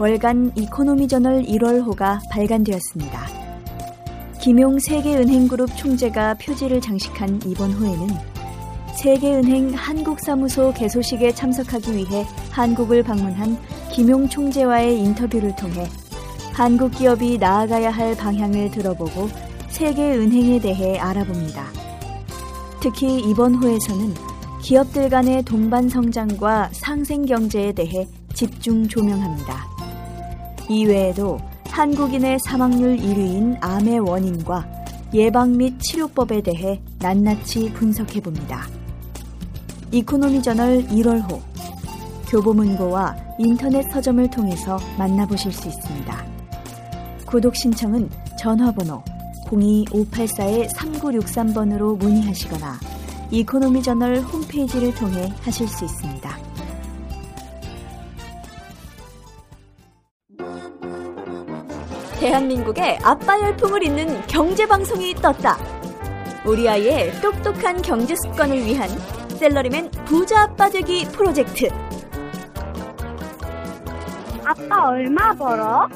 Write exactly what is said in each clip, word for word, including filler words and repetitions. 월간 이코노미저널 일월호가 발간되었습니다. 김용 세계은행그룹 총재가 표지를 장식한 이번 호에는 세계은행 한국사무소 개소식에 참석하기 위해 한국을 방문한 김용 총재와의 인터뷰를 통해 한국 기업이 나아가야 할 방향을 들어보고 세계은행에 대해 알아봅니다. 특히 이번 호에서는 기업들 간의 동반 성장과 상생 경제에 대해 집중 조명합니다. 이외에도 한국인의 사망률 일 위인 암의 원인과 예방 및 치료법에 대해 낱낱이 분석해봅니다. 이코노미저널 일월호, 교보문고와 인터넷 서점을 통해서 만나보실 수 있습니다. 구독 신청은 전화번호 공이 오팔사 삼구육삼 번으로 문의하시거나 이코노미저널 홈페이지를 통해 하실 수 있습니다. 대한민국의 아빠 열풍을 잇는 경제방송이 떴다. 우리 아이의 똑똑한 경제습관을 위한 샐러리맨 부자 아빠 되기 프로젝트. 아빠 얼마 벌어?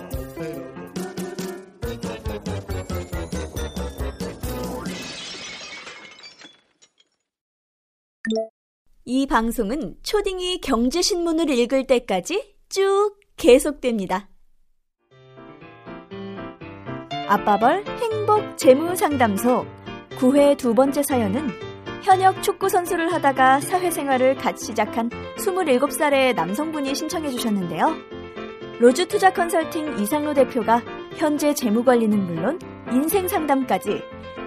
이 방송은 초딩이 경제신문을 읽을 때까지 쭉 계속됩니다. 아빠벌 행복재무상담소 구 회 두 번째 사연은 현역 축구선수를 하다가 사회생활을 갓 시작한 스물일곱 살의 남성분이 신청해 주셨는데요. 로즈투자 컨설팅 이상로 대표가 현재 재무관리는 물론 인생상담까지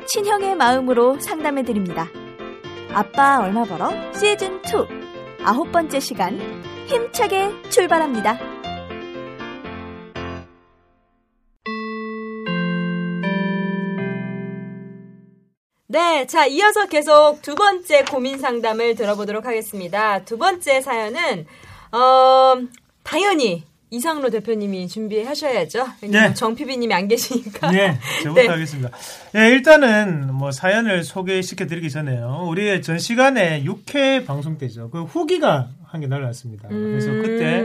친형의 마음으로 상담해 드립니다. 아빠 얼마 벌어? 시즌이 아홉 번째 시간, 힘차게 출발합니다. 네, 자, 이어서 계속 두 번째 고민 상담을 들어보도록 하겠습니다. 두 번째 사연은 어, 당연히 이상로 대표님이 준비하셔야죠. 네. 정 피디님이 안 계시니까. 네, 저부터 네. 하겠습니다. 네, 일단은 뭐 사연을 소개시켜드리기 전에요. 우리의 전 시간에 육 회 방송 때죠. 그 후기가 한 개 날라왔습니다. 음. 그래서 그때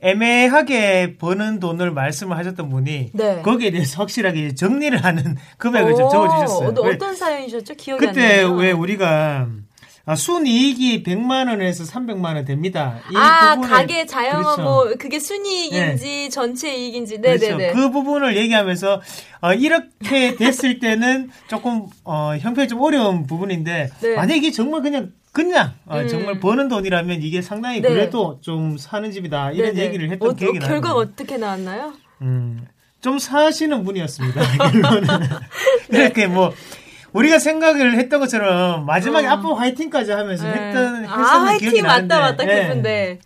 애매하게 버는 돈을 말씀을 하셨던 분이 네. 거기에 대해서 확실하게 정리를 하는 금액을 좀 적어주셨어요. 어떤 사연이셨죠? 기억이 안 나요. 그때 왜 우리가 아, 순이익이 백만 원에서 삼백만 원 됩니다. 이 아, 부분을, 가게 자영업 그렇죠. 뭐 그게 순이익인지 네. 전체 이익인지 네네네. 그렇죠. 그 부분을 얘기하면서 어, 이렇게 됐을 때는 조금 어, 형편이 좀 어려운 부분인데 네. 만약에 이게 정말 그냥 그냥 어, 음. 정말 버는 돈이라면 이게 상당히 네. 그래도 좀 사는 집이다 이런 네네. 얘기를 했던 어, 기억이 나요. 결과 어떻게 나왔나요? 음, 좀 사시는 분이었습니다. 네. 이렇게 뭐. 우리가 생각을 했던 것처럼 마지막에 어. 아빠 화이팅까지 하면서 네. 했던 했었던 아, 기억이 나는데. 아, 화이팅 맞다 맞다 그분데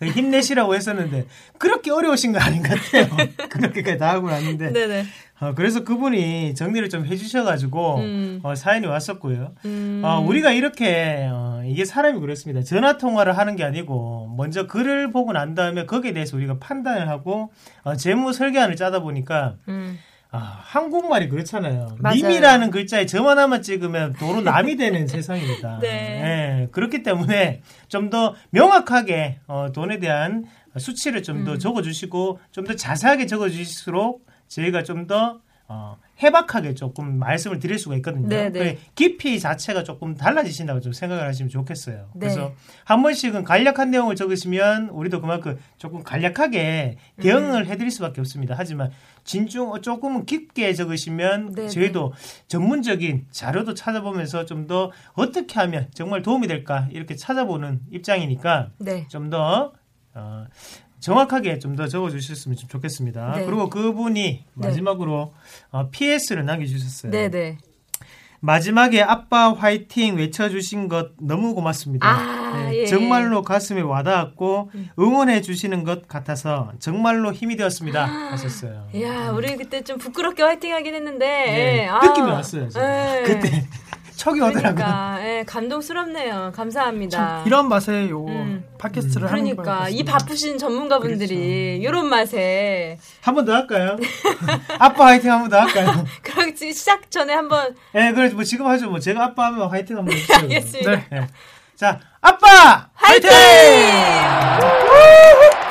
네. 힘내시라고 했었는데 그렇게 어려우신 거 아닌 것 같아요. 그렇게까지 다 하고 났는데. 네네. 어, 그래서 그분이 정리를 좀 해주셔가지고 음. 어, 사연이 왔었고요. 음. 어, 우리가 이렇게 어, 이게 사람이 그렇습니다. 전화 통화를 하는 게 아니고 먼저 글을 보고 난 다음에 거기에 대해서 우리가 판단을 하고 어, 재무 설계안을 짜다 보니까. 음. 아, 한국말이 그렇잖아요. 맞아요. 님이라는 글자에 점 하나만 찍으면 도로 남이 되는 세상입니다. 네. 네. 그렇기 때문에 좀 더 명확하게 어, 돈에 대한 수치를 좀 더 음. 적어주시고 좀 더 자세하게 적어주실수록 저희가 좀 더 어, 해박하게 조금 말씀을 드릴 수가 있거든요. 그래, 깊이 자체가 조금 달라지신다고 좀 생각을 하시면 좋겠어요. 네. 그래서 한 번씩은 간략한 내용을 적으시면 우리도 그만큼 조금 간략하게 대응을 음. 해드릴 수밖에 없습니다. 하지만 진중 조금은 깊게 적으시면 네네. 저희도 전문적인 자료도 찾아보면서 좀 더 어떻게 하면 정말 도움이 될까 이렇게 찾아보는 입장이니까 네. 좀 더 어, 정확하게 좀 더 적어주셨으면 좋겠습니다. 네. 그리고 그분이 마지막으로 네. 어, 피에스를 남겨주셨어요. 네네. 마지막에 아빠 화이팅 외쳐주신 것 너무 고맙습니다. 아, 네. 예. 정말로 가슴에 와닿았고 응원해 주시는 것 같아서 정말로 힘이 되었습니다. 아, 하셨어요. 이야, 음. 우리 그때 좀 부끄럽게 화이팅하긴 했는데 네. 아, 느낌이 왔어요. 예. 그때 척이 오더라고요. 그러니까, 예, 감동스럽네요. 감사합니다. 이런 맛에 요 음. 팟캐스트를 음. 하는 그러니까 이 바쁘신 전문가분들이 그렇죠. 이런 맛에 한 번 더 할까요? 아빠 화이팅 한 번 더 할까요? 그럼 시작 전에 한 번. 네, 그래서 뭐 지금 하죠. 뭐 제가 아빠 하면 화이팅 한번 해주세요. 알겠습니다. 네. 네. 자, 아빠 화이팅! 화이팅!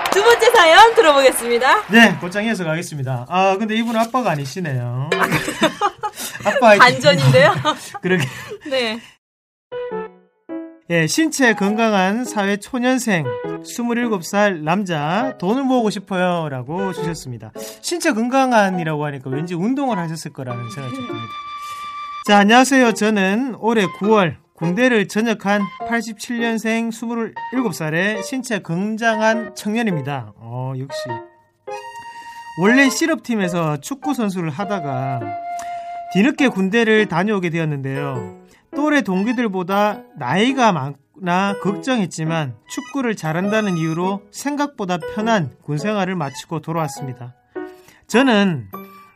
두 번째 사연 들어보겠습니다. 네, 곧장이어서 가겠습니다. 아, 근데 이분은 아빠가 아니시네요. 아빠 반전인데요? 그러게. 네. 예, 신체 건강한 사회 초년생 스물일곱 살 남자 돈을 모으고 싶어요 라고 주셨습니다. 신체 건강한이라고 하니까 왠지 운동을 하셨을 거라는 생각이 듭니다. 자, 안녕하세요. 저는 올해 구월 군대를 전역한 팔십칠 년생 스물일곱 살의 신체 건장한 청년입니다. 어, 역시. 원래 실업팀에서 축구선수를 하다가 뒤늦게 군대를 다녀오게 되었는데요. 또래 동기들보다 나이가 많나 걱정했지만 축구를 잘한다는 이유로 생각보다 편한 군생활을 마치고 돌아왔습니다. 저는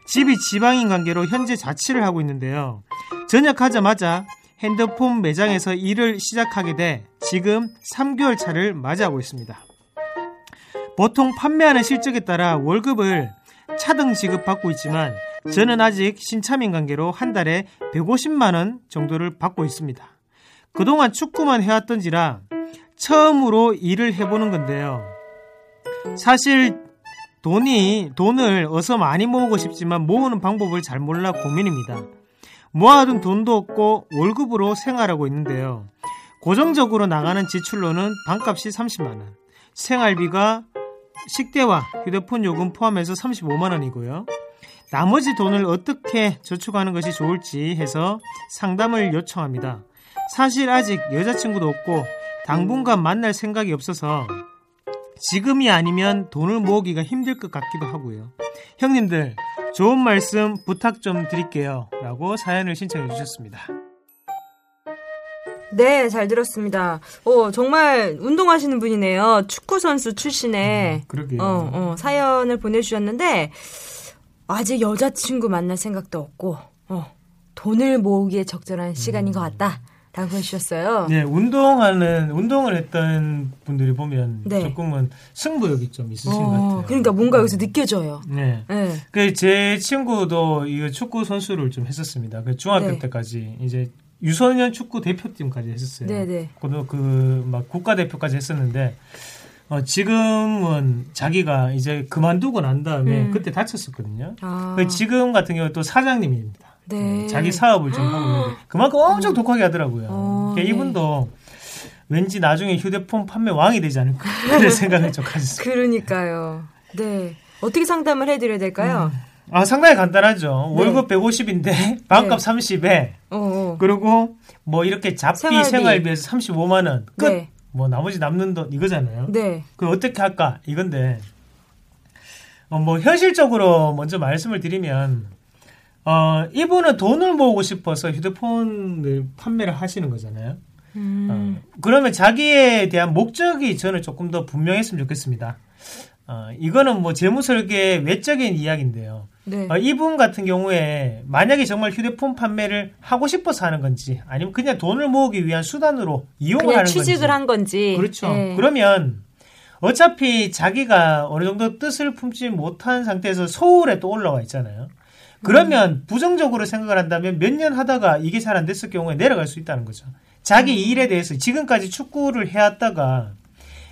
집이 지방인 관계로 현재 자취를 하고 있는데요. 전역하자마자 핸드폰 매장에서 일을 시작하게 돼 지금 삼 개월 차를 맞이하고 있습니다. 보통 판매하는 실적에 따라 월급을 차등 지급받고 있지만 저는 아직 신참인 관계로 한 달에 백오십만 원 정도를 받고 있습니다. 그동안 축구만 해왔던지라 처음으로 일을 해보는 건데요. 사실 돈이, 돈을 어서 많이 모으고 싶지만 모으는 방법을 잘 몰라 고민입니다. 모아둔 돈도 없고 월급으로 생활하고 있는데요. 고정적으로 나가는 지출로는 방값이 삼십만 원, 생활비가 식대와 휴대폰 요금 포함해서 삼십오만 원이고요. 나머지 돈을 어떻게 저축하는 것이 좋을지 해서 상담을 요청합니다. 사실 아직 여자친구도 없고 당분간 만날 생각이 없어서 지금이 아니면 돈을 모으기가 힘들 것 같기도 하고요. 형님들 좋은 말씀 부탁 좀 드릴게요 라고 사연을 신청해 주셨습니다. 네, 잘 들었습니다. 어, 정말 운동하시는 분이네요. 축구선수 출신의 음, 그러게요. 어, 어, 사연을 보내주셨는데 아직 여자친구 만날 생각도 없고 어, 돈을 모으기에 적절한 음. 시간인 것 같다 라고 해주셨어요. 네, 운동하는, 운동을 했던 분들이 보면 네. 조금은 승부욕이 좀 있으신 어, 것 같아요. 그러니까 뭔가 여기서 느껴져요. 네. 네. 그 제 친구도 이 축구 선수를 좀 했었습니다. 그 중학교 네. 때까지 이제 유소년 축구 대표팀까지 했었어요. 네네. 그리고 그 막 국가대표까지 했었는데 어, 지금은 자기가 이제 그만두고 난 다음에 음. 그때 다쳤었거든요. 아. 그 지금 같은 경우는 또 사장님입니다. 네. 자기 사업을 좀 하고 있는데 그만큼 엄청 독하게 하더라고요. 어, 그러니까 이분도 네. 왠지 나중에 휴대폰 판매 왕이 되지 않을까 그런 생각을 좀 가졌습니다. 그러니까요. 네, 어떻게 상담을 해드려야 될까요? 음. 아, 상당히 간단하죠. 네. 월급 백오십인데 방값 네. 삼십에 어어. 그리고 뭐 이렇게 잡비 생활비. 생활비에서 삼십오만 원 끝. 네. 뭐 나머지 남는 돈 이거잖아요. 네. 그 어떻게 할까 이건데 어, 뭐 현실적으로 먼저 말씀을 드리면. 어, 이분은 돈을 모으고 싶어서 휴대폰을 판매를 하시는 거잖아요. 음. 어, 그러면 자기에 대한 목적이 저는 조금 더 분명했으면 좋겠습니다. 어, 이거는 뭐 재무설계의 외적인 이야기인데요. 네. 어, 이분 같은 경우에 만약에 정말 휴대폰 판매를 하고 싶어서 하는 건지 아니면 그냥 돈을 모으기 위한 수단으로 이용을 하는 건지. 취직을 한 건지. 그렇죠. 네. 그러면 어차피 자기가 어느 정도 뜻을 품지 못한 상태에서 소홀에 또 올라와 있잖아요. 그러면 부정적으로 생각을 한다면 몇 년 하다가 이게 잘 안 됐을 경우에 내려갈 수 있다는 거죠. 자기 일에 대해서 지금까지 축구를 해왔다가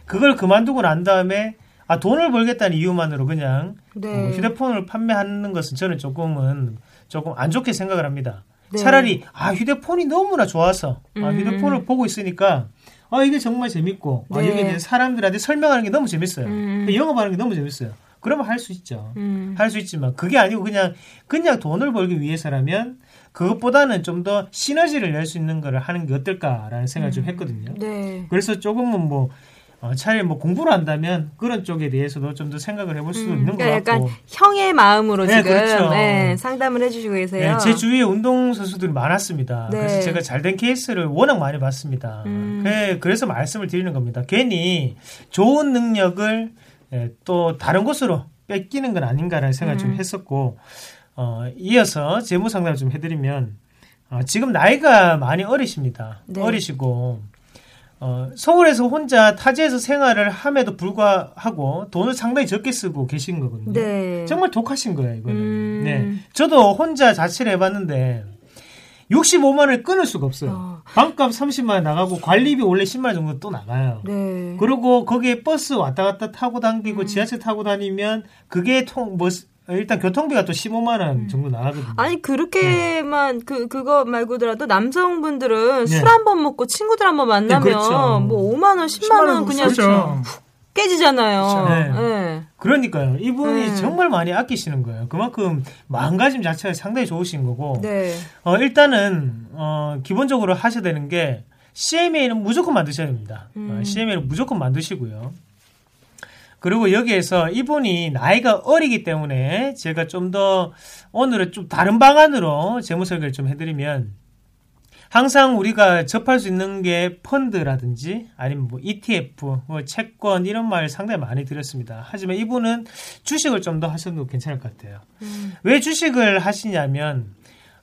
그걸 그만두고 난 다음에 아, 돈을 벌겠다는 이유만으로 그냥 네. 어, 휴대폰을 판매하는 것은 저는 조금은 조금 안 좋게 생각을 합니다. 네. 차라리 아 휴대폰이 너무나 좋아서 음. 아, 휴대폰을 보고 있으니까 아 이게 정말 재밌고 네. 아, 여기에 대해서 사람들한테 설명하는 게 너무 재밌어요. 음. 영업하는 게 너무 재밌어요. 그러면 할 수 있죠. 음. 할 수 있지만 그게 아니고 그냥 그냥 돈을 벌기 위해서라면 그것보다는 좀 더 시너지를 낼 수 있는 걸 하는 게 어떨까라는 생각을 음. 좀 했거든요. 네. 그래서 조금은 뭐 어, 차라리 뭐 공부를 한다면 그런 쪽에 대해서도 좀 더 생각을 해볼 수도 음, 있는 그러니까 것 같고. 약간 형의 마음으로 네, 지금 그렇죠. 네, 상담을 해주시고 계세요. 네, 제 주위에 운동선수들이 많았습니다. 네. 그래서 제가 잘된 케이스를 워낙 많이 봤습니다. 음. 네, 그래서 말씀을 드리는 겁니다. 괜히 좋은 능력을 네, 또 다른 곳으로 뺏기는 건 아닌가라는 생각을 음. 좀 했었고 어, 이어서 재무상담을 좀 해드리면 어, 지금 나이가 많이 어리십니다. 네. 어리시고 어, 서울에서 혼자 타지에서 생활을 함에도 불구하고 돈을 상당히 적게 쓰고 계신 거거든요. 네. 정말 독하신 거예요, 이거는. 음... 네. 저도 혼자 자취를 해봤는데 육십오만 원을 끊을 수가 없어요. 어... 방값 삼십만 원 나가고 관리비 원래 십만 원 정도 또 나가요. 네. 그리고 거기에 버스 왔다 갔다 타고 다니고 음... 지하철 타고 다니면 그게 통, 뭐, 일단 교통비가 또 십오만 원 정도 나가거든요. 아니 그렇게만 네. 그 그거 말고더라도 남성분들은 네. 술 한 번 먹고 친구들 한 번 만나면 네, 그렇죠. 뭐 오만 원, 십만 원 그냥 그렇죠. 훅 깨지잖아요. 그렇죠. 네. 네. 그러니까요. 이분이 네. 정말 많이 아끼시는 거예요. 그만큼 마음가짐 자체가 상당히 좋으신 거고. 네. 어, 일단은 어, 기본적으로 하셔야 되는 게 씨엠에이는 무조건 만드셔야 됩니다. 음. 어, 씨엠에이는 무조건 만드시고요. 그리고 여기에서 이분이 나이가 어리기 때문에 제가 좀 더 오늘은 좀 다른 방안으로 재무 설계를 좀 해드리면 항상 우리가 접할 수 있는 게 펀드라든지 아니면 뭐 이티에프, 뭐 채권 이런 말 상당히 많이 드렸습니다. 하지만 이분은 주식을 좀 더 하셔도 괜찮을 것 같아요. 음. 왜 주식을 하시냐면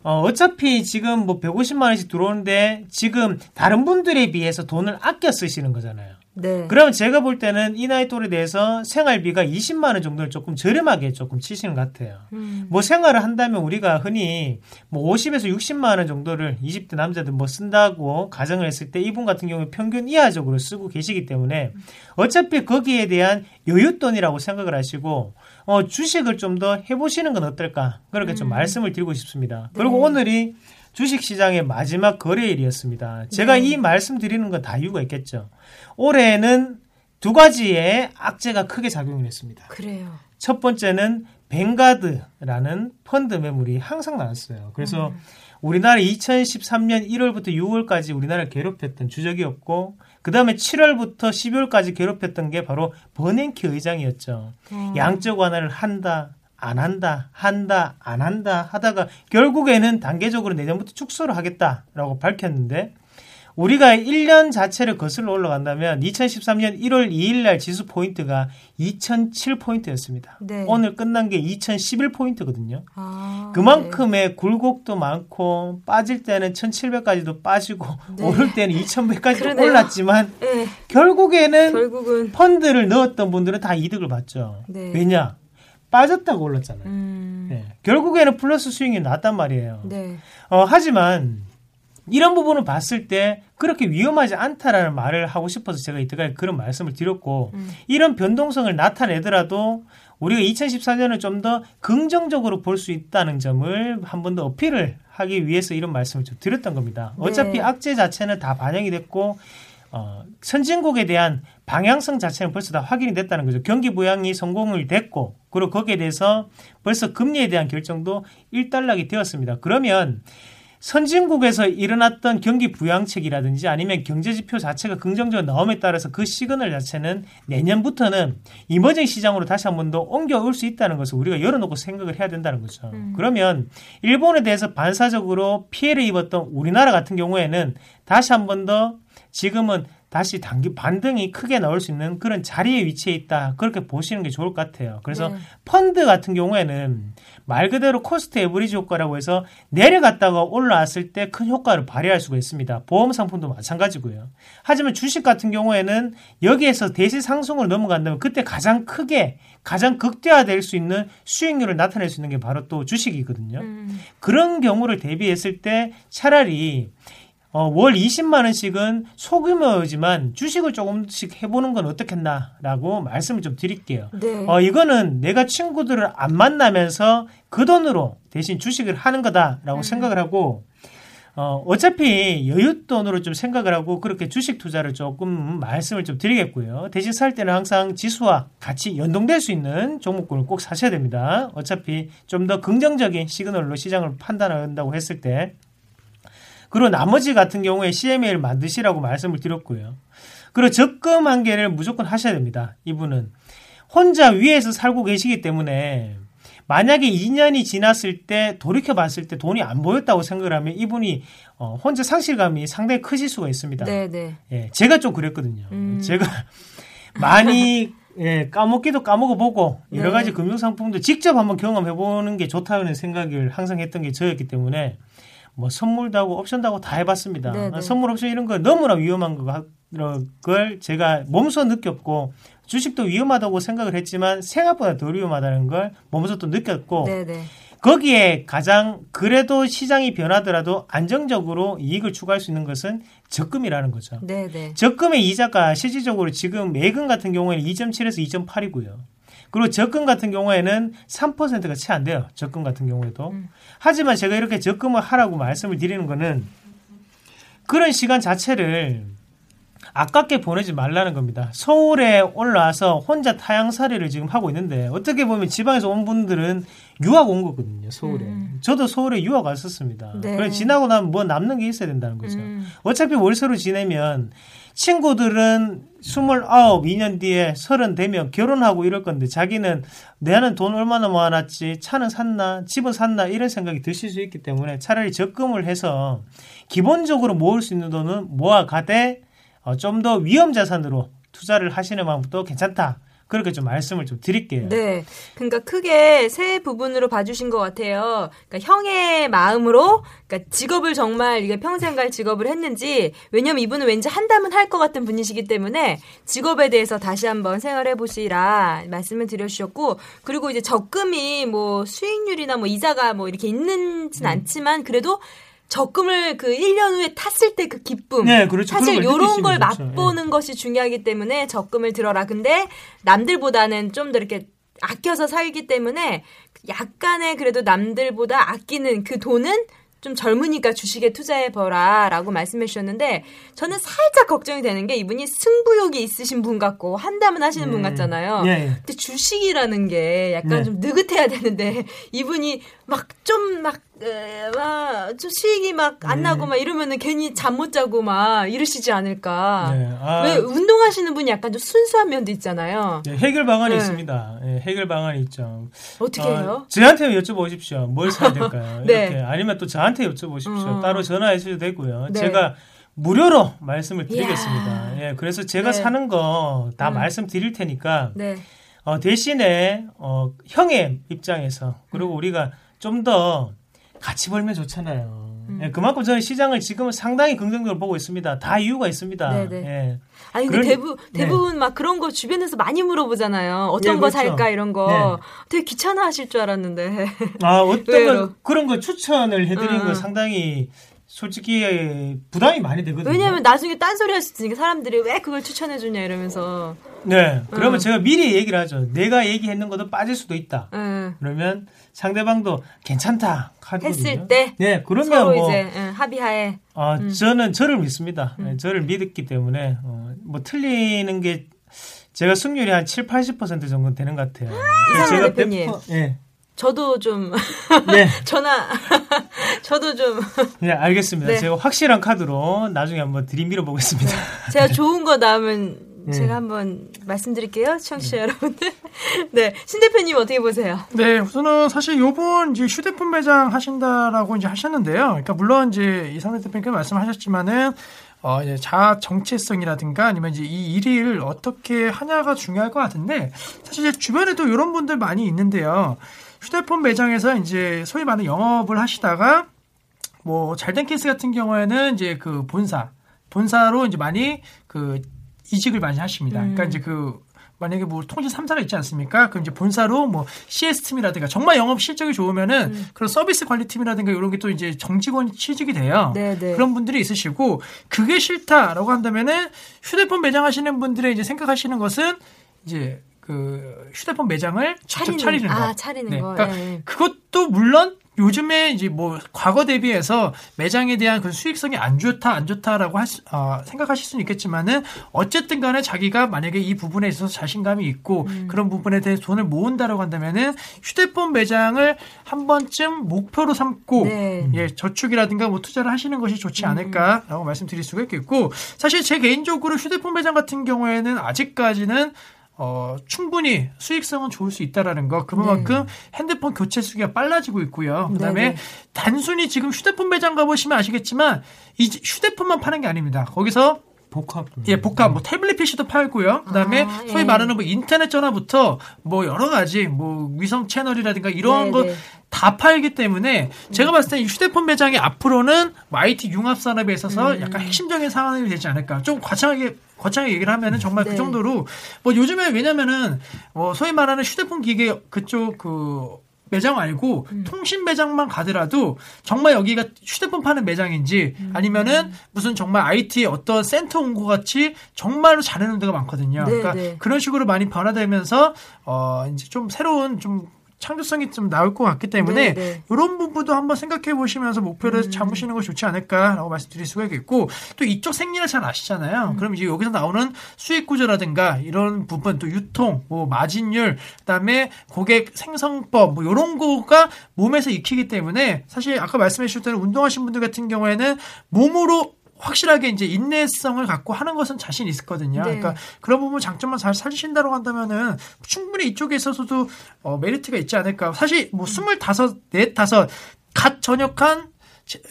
어, 어차피 지금 뭐 백오십만 원씩 들어오는데 지금 다른 분들에 비해서 돈을 아껴 쓰시는 거잖아요. 네. 그러면 제가 볼 때는 이 나이 또래에 대해서 생활비가 이십만 원 정도를 조금 저렴하게 조금 치시는 것 같아요. 음. 뭐 생활을 한다면 우리가 흔히 뭐 오십에서 육십만 원 정도를 이십 대 남자들 뭐 쓴다고 가정을 했을 때 이분 같은 경우에 평균 이하적으로 쓰고 계시기 때문에 어차피 거기에 대한 여윳돈이라고 생각을 하시고 어, 주식을 좀 더 해보시는 건 어떨까 그렇게 음. 좀 말씀을 드리고 싶습니다. 네. 그리고 오늘이 주식시장의 마지막 거래일이었습니다. 제가 네. 이 말씀 드리는 건 다 이유가 있겠죠. 올해는 두 가지의 악재가 크게 작용을 했습니다. 그래요. 첫 번째는 뱅가드라는 펀드 매물이 항상 나왔어요. 그래서 음. 우리나라 이천십삼년 일월부터 유월까지 우리나라를 괴롭혔던 주적이었고 그 다음에 칠월부터 십이월까지 괴롭혔던 게 바로 버냉키 의장이었죠. 음. 양적 완화를 한다. 안 한다, 한다, 안 한다 하다가 결국에는 단계적으로 내년부터 축소를 하겠다라고 밝혔는데 우리가 일 년 자체를 거슬러 올라간다면 이천십삼년 일월 이일 날 지수 포인트가 이천칠 포인트였습니다. 네. 오늘 끝난 게 이천십일 포인트거든요. 아, 그만큼의 네. 굴곡도 많고 빠질 때는 천칠백까지도 빠지고 네. 오를 때는 이천백까지도 그러네요. 올랐지만 네. 결국에는 결국은... 펀드를 넣었던 분들은 다 이득을 봤죠. 네. 왜냐? 빠졌다고 올랐잖아요. 음... 네. 결국에는 플러스 스윙이 났단 말이에요. 네. 어, 하지만 이런 부분을 봤을 때 그렇게 위험하지 않다라는 말을 하고 싶어서 제가 이때까지 그런 말씀을 드렸고 음. 이런 변동성을 나타내더라도 우리가 이천십사 년을 좀 더 긍정적으로 볼 수 있다는 점을 한 번 더 어필을 하기 위해서 이런 말씀을 좀 드렸던 겁니다. 어차피 네. 악재 자체는 다 반영이 됐고 어, 선진국에 대한 방향성 자체는 벌써 다 확인이 됐다는 거죠. 경기 부양이 성공을 됐고 그리고 거기에 대해서 벌써 금리에 대한 결정도 일단락이 되었습니다. 그러면 선진국에서 일어났던 경기 부양책이라든지 아니면 경제지표 자체가 긍정적으로 나옴에 따라서 그 시그널 자체는 내년부터는 이머징 시장으로 다시 한 번 더 옮겨올 수 있다는 것을 우리가 열어놓고 생각을 해야 된다는 거죠. 음. 그러면 일본에 대해서 반사적으로 피해를 입었던 우리나라 같은 경우에는 다시 한 번 더 지금은 다시 단기 반등이 크게 나올 수 있는 그런 자리에 위치해 있다. 그렇게 보시는 게 좋을 것 같아요. 그래서 네. 펀드 같은 경우에는 말 그대로 코스트 에버리지 효과라고 해서 내려갔다가 올라왔을 때 큰 효과를 발휘할 수가 있습니다. 보험 상품도 마찬가지고요. 하지만 주식 같은 경우에는 여기에서 대시 상승으로 넘어간다면 그때 가장 크게 가장 극대화될 수 있는 수익률을 나타낼 수 있는 게 바로 또 주식이거든요. 음. 그런 경우를 대비했을 때 차라리 어, 월 이십만 원씩은 소규모지만 주식을 조금씩 해보는 건 어떻겠나라고 말씀을 좀 드릴게요. 네. 어, 이거는 내가 친구들을 안 만나면서 그 돈으로 대신 주식을 하는 거다라고 음. 생각을 하고, 어, 어차피 여윳돈으로 좀 생각을 하고 그렇게 주식 투자를 조금 말씀을 좀 드리겠고요. 대신 살 때는 항상 지수와 같이 연동될 수 있는 종목군을 꼭 사셔야 됩니다. 어차피 좀 더 긍정적인 시그널로 시장을 판단한다고 했을 때. 그리고 나머지 같은 경우에 씨엠에이를 만드시라고 말씀을 드렸고요. 그리고 적금 한 개를 무조건 하셔야 됩니다. 이분은 혼자 위에서 살고 계시기 때문에 만약에 이 년이 지났을 때 돌이켜봤을 때 돈이 안 보였다고 생각을 하면 이분이 어, 혼자 상실감이 상당히 크실 수가 있습니다. 네네. 예, 제가 좀 그랬거든요. 음. 제가 많이 예, 까먹기도 까먹어보고 여러 가지 네. 금융상품도 직접 한번 경험해보는 게 좋다는 생각을 항상 했던 게 저였기 때문에 뭐 선물도 하고 옵션도 하고 다 해봤습니다. 네네. 선물 옵션 이런 거 너무나 위험한 걸 제가 몸소 느꼈고 주식도 위험하다고 생각을 했지만 생각보다 덜 위험하다는 걸 몸소 또 느꼈고 네네. 거기에 가장 그래도 시장이 변하더라도 안정적으로 이익을 추구할 수 있는 것은 적금이라는 거죠. 네네. 적금의 이자가 실질적으로 지금 예금 같은 경우에는 이 점 칠에서 이 점 팔이고요. 그리고 적금 같은 경우에는 삼 퍼센트가 채 안 돼요. 적금 같은 경우에도. 음. 하지만 제가 이렇게 적금을 하라고 말씀을 드리는 거는 그런 시간 자체를 아깝게 보내지 말라는 겁니다. 서울에 올라와서 혼자 타향살이를 지금 하고 있는데 어떻게 보면 지방에서 온 분들은 유학 온 거거든요. 서울에. 음. 저도 서울에 유학 왔었습니다. 네. 그래 지나고 나면 뭐 남는 게 있어야 된다는 거죠. 음. 어차피 월세로 지내면 친구들은 스물아홉, 이 년 뒤에 서른 되면 결혼하고 이럴 건데 자기는 내는 돈 얼마나 모아놨지, 차는 샀나, 집은 샀나 이런 생각이 드실 수 있기 때문에 차라리 적금을 해서 기본적으로 모을 수 있는 돈은 모아가되 어, 좀 더 위험 자산으로 투자를 하시는 방법도 괜찮다. 그렇게 좀 말씀을 좀 드릴게요. 네. 그러니까 크게 세 부분으로 봐주신 것 같아요. 그러니까 형의 마음으로, 그러니까 직업을 정말 이게 평생 갈 직업을 했는지, 왜냐면 이분은 왠지 한다면 할 것 같은 분이시기 때문에 직업에 대해서 다시 한번 생각해 보시라 말씀을 드려주셨고, 그리고 이제 적금이 뭐 수익률이나 뭐 이자가 뭐 이렇게 있는진 음. 않지만 그래도 적금을 그 일 년 후에 탔을 때 그 기쁨. 네, 그렇죠. 사실 요런 걸 그렇죠. 맛보는 네. 것이 중요하기 때문에 적금을 들어라. 근데 남들보다는 좀 더 이렇게 아껴서 살기 때문에 약간의 그래도 남들보다 아끼는 그 돈은 좀 젊으니까 주식에 투자해봐라 라고 말씀해 주셨는데 저는 살짝 걱정이 되는 게 이분이 승부욕이 있으신 분 같고 한다면 하시는 네. 분 같잖아요. 네. 근데 주식이라는 게 약간 네. 좀 느긋해야 되는데 이분이 막 좀 막 막 좀 수익이 막 안 네. 나고 막 이러면은 괜히 잠 못 자고 막 이러시지 않을까. 네. 아. 왜 운동하시는 분이 약간 좀 순수한 면도 있잖아요. 네. 해결 방안이 네. 있습니다. 네. 해결 방안이 있죠. 어떻게 어, 해요? 저한테 여쭤보십시오. 뭘 사야 될까요? 네. 이렇게. 아니면 또 저한테 여쭤보십시오. 어. 따로 전화하셔도 되고요. 네. 제가 무료로 말씀을 드리겠습니다. 예. 그래서 제가 네. 사는 거 다 음. 말씀드릴 테니까 네. 어, 대신에 어, 형의 입장에서 그리고 음. 우리가 좀 더 같이 벌면 좋잖아요. 음. 예, 그만큼 저는 시장을 지금은 상당히 긍정적으로 보고 있습니다. 다 이유가 있습니다. 예. 아니 근데 그런, 대부, 대부분 네. 막 그런 거 주변에서 많이 물어보잖아요. 어떤 네, 거 그렇죠. 살까 이런 거. 네. 되게 귀찮아하실 줄 알았는데. 아 어떤 거, 그런 거 추천을 해드리는 음. 거 상당히 솔직히 부담이 많이 되거든요. 왜냐하면 나중에 딴소리 할 수 있으니까 사람들이 왜 그걸 추천해주냐 이러면서. 네. 그러면 음. 제가 미리 얘기를 하죠. 내가 얘기했는 것도 빠질 수도 있다. 음. 그러면 상대방도 괜찮다 하거든요. 했을 때. 네. 그러면 서로 뭐 이제 음, 합의하에. 어, 음. 저는 저를 믿습니다. 음. 저를 믿었기 때문에 어, 뭐 틀리는 게 제가 승률이 한 칠, 팔십 퍼센트 정도 되는 것 같아요. 아, 제가 대표님. 예. 네. 저도 좀 네. 전화 저도 좀 네, 알겠습니다. 네. 제가 확실한 카드로 나중에 한번 들이밀어 보겠습니다. 네. 제가 좋은 거 나오면 네. 제가 한번 말씀드릴게요, 청취자 네. 여러분들. 네, 신 대표님 어떻게 보세요? 네, 우선은 사실 요번 이제 휴대폰 매장 하신다라고 이제 하셨는데요. 그러니까 물론 이제 이상로 대표님께서 말씀하셨지만은 어 이제 자아 정체성이라든가 아니면 이제 이 일을 어떻게 하냐가 중요할 것 같은데 사실 이제 주변에도 이런 분들 많이 있는데요. 휴대폰 매장에서 이제 소위 말하는 영업을 하시다가 뭐 잘된 케이스 같은 경우에는 이제 그 본사 본사로 이제 많이 그 이직을 많이 하십니다. 음. 그러니까 이제 그 만약에 뭐 통신 삼 사가 있지 않습니까? 그럼 이제 본사로 뭐 씨에스 팀이라든가 정말 영업 실적이 좋으면은 음. 그런 서비스 관리팀이라든가 이런 게 또 이제 정직원 취직이 돼요. 네네. 그런 분들이 있으시고 그게 싫다라고 한다면은 휴대폰 매장하시는 분들의 이제 생각하시는 것은 이제 그 휴대폰 매장을 직접 차리는, 차리는 거. 아, 차리는 네. 거. 그러니까 네. 그것도 물론 요즘에 이제 뭐 과거 대비해서 매장에 대한 그 수익성이 안 좋다, 안 좋다라고 하시, 어, 생각하실 수는 있겠지만은 어쨌든 간에 자기가 만약에 이 부분에 있어서 자신감이 있고 음. 그런 부분에 대해서 돈을 모은다라고 한다면은 휴대폰 매장을 한 번쯤 목표로 삼고 네. 예, 저축이라든가 뭐 투자를 하시는 것이 좋지 않을까라고 음. 말씀드릴 수가 있겠고 사실 제 개인적으로 휴대폰 매장 같은 경우에는 아직까지는 어, 충분히 수익성은 좋을 수 있다라는 거. 그만큼 네. 핸드폰 교체 수기가 빨라지고 있고요. 그다음에 네네. 단순히 지금 휴대폰 매장 가보시면 아시겠지만 이 휴대폰만 파는 게 아닙니다. 거기서 복합. 예, 복합. 네. 뭐 태블릿 피씨도 팔고요. 그다음에 아, 소위 예. 말하는 뭐 인터넷 전화부터 뭐 여러 가지 뭐 위성 채널이라든가 이런 거 다 팔기 때문에 제가 봤을 때 이 휴대폰 매장이 앞으로는 뭐 아이티 융합 산업에 있어서 음. 약간 핵심적인 상황이 되지 않을까. 좀 과장하게 거창하게 얘기를 하면은 정말 네. 그 정도로 뭐 요즘에 왜냐면은 어 소위 말하는 휴대폰 기계 그쪽 그 매장 말고 음. 통신 매장만 가더라도 정말 여기가 휴대폰 파는 매장인지 음. 아니면은 무슨 정말 아이티 어떤 센터 온 것 같이 정말로 잘하는 데가 많거든요. 네, 그러니까 네. 그런 식으로 많이 변화되면서 어 이제 좀 새로운 좀 창조성이 좀 나올 것 같기 때문에 네네. 이런 부분도 한번 생각해 보시면서 목표를 음. 잡으시는 것이 좋지 않을까라고 말씀드릴 수가 있겠고 또 이쪽 생리를 잘 아시잖아요. 음. 그럼 이제 여기서 나오는 수익 구조라든가 이런 부분 또 유통, 뭐 마진율, 그다음에 고객 생성법 뭐 이런 거가 몸에서 익히기 때문에 사실 아까 말씀해 주실 때는 운동하신 분들 같은 경우에는 몸으로 확실하게 이제 인내성을 갖고 하는 것은 자신 있거든요. 네. 그러니까 그런 부분 장점만 잘 살리신다고 한다면은 충분히 이쪽에 있어서도 어, 메리트가 있지 않을까. 사실 뭐 스물다섯, 넷다섯 갓 전역한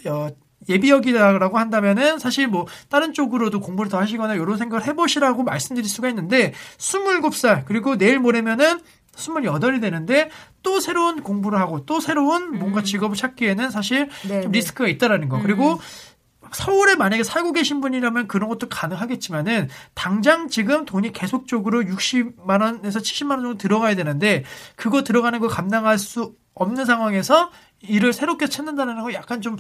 어, 예비역이라고 한다면은 사실 뭐 다른 쪽으로도 공부를 더 하시거나 이런 생각을 해보시라고 말씀드릴 수가 있는데 스물일곱 살 그리고 내일 모레면은 스물여덟이 되는데 또 새로운 공부를 하고 또 새로운 음. 뭔가 직업을 찾기에는 사실 네, 좀 리스크가 있다라는 거. 음. 그리고 서울에 만약에 살고 계신 분이라면 그런 것도 가능하겠지만은 당장 지금 돈이 계속적으로 육십만 원에서 칠십만 원 정도 들어가야 되는데 그거 들어가는 거 감당할 수 없는 상황에서 일을 새롭게 찾는다는 거 약간 좀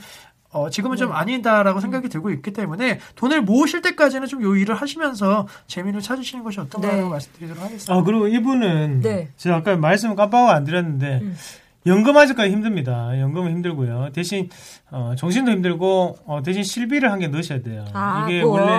어, 지금은 네. 좀 아니다라고 생각이 들고 있기 때문에 돈을 모으실 때까지는 좀 요 일을 하시면서 재미를 찾으시는 것이 어떤가라고 네. 말씀드리도록 하겠습니다. 아 그리고 이분은 네. 제가 아까 말씀 깜빡하고 안 드렸는데 음. 연금 아직까지 힘듭니다. 연금은 힘들고요. 대신 어, 정신도 힘들고 어, 대신 실비를 한 개 넣으셔야 돼요. 아, 이게 우와. 원래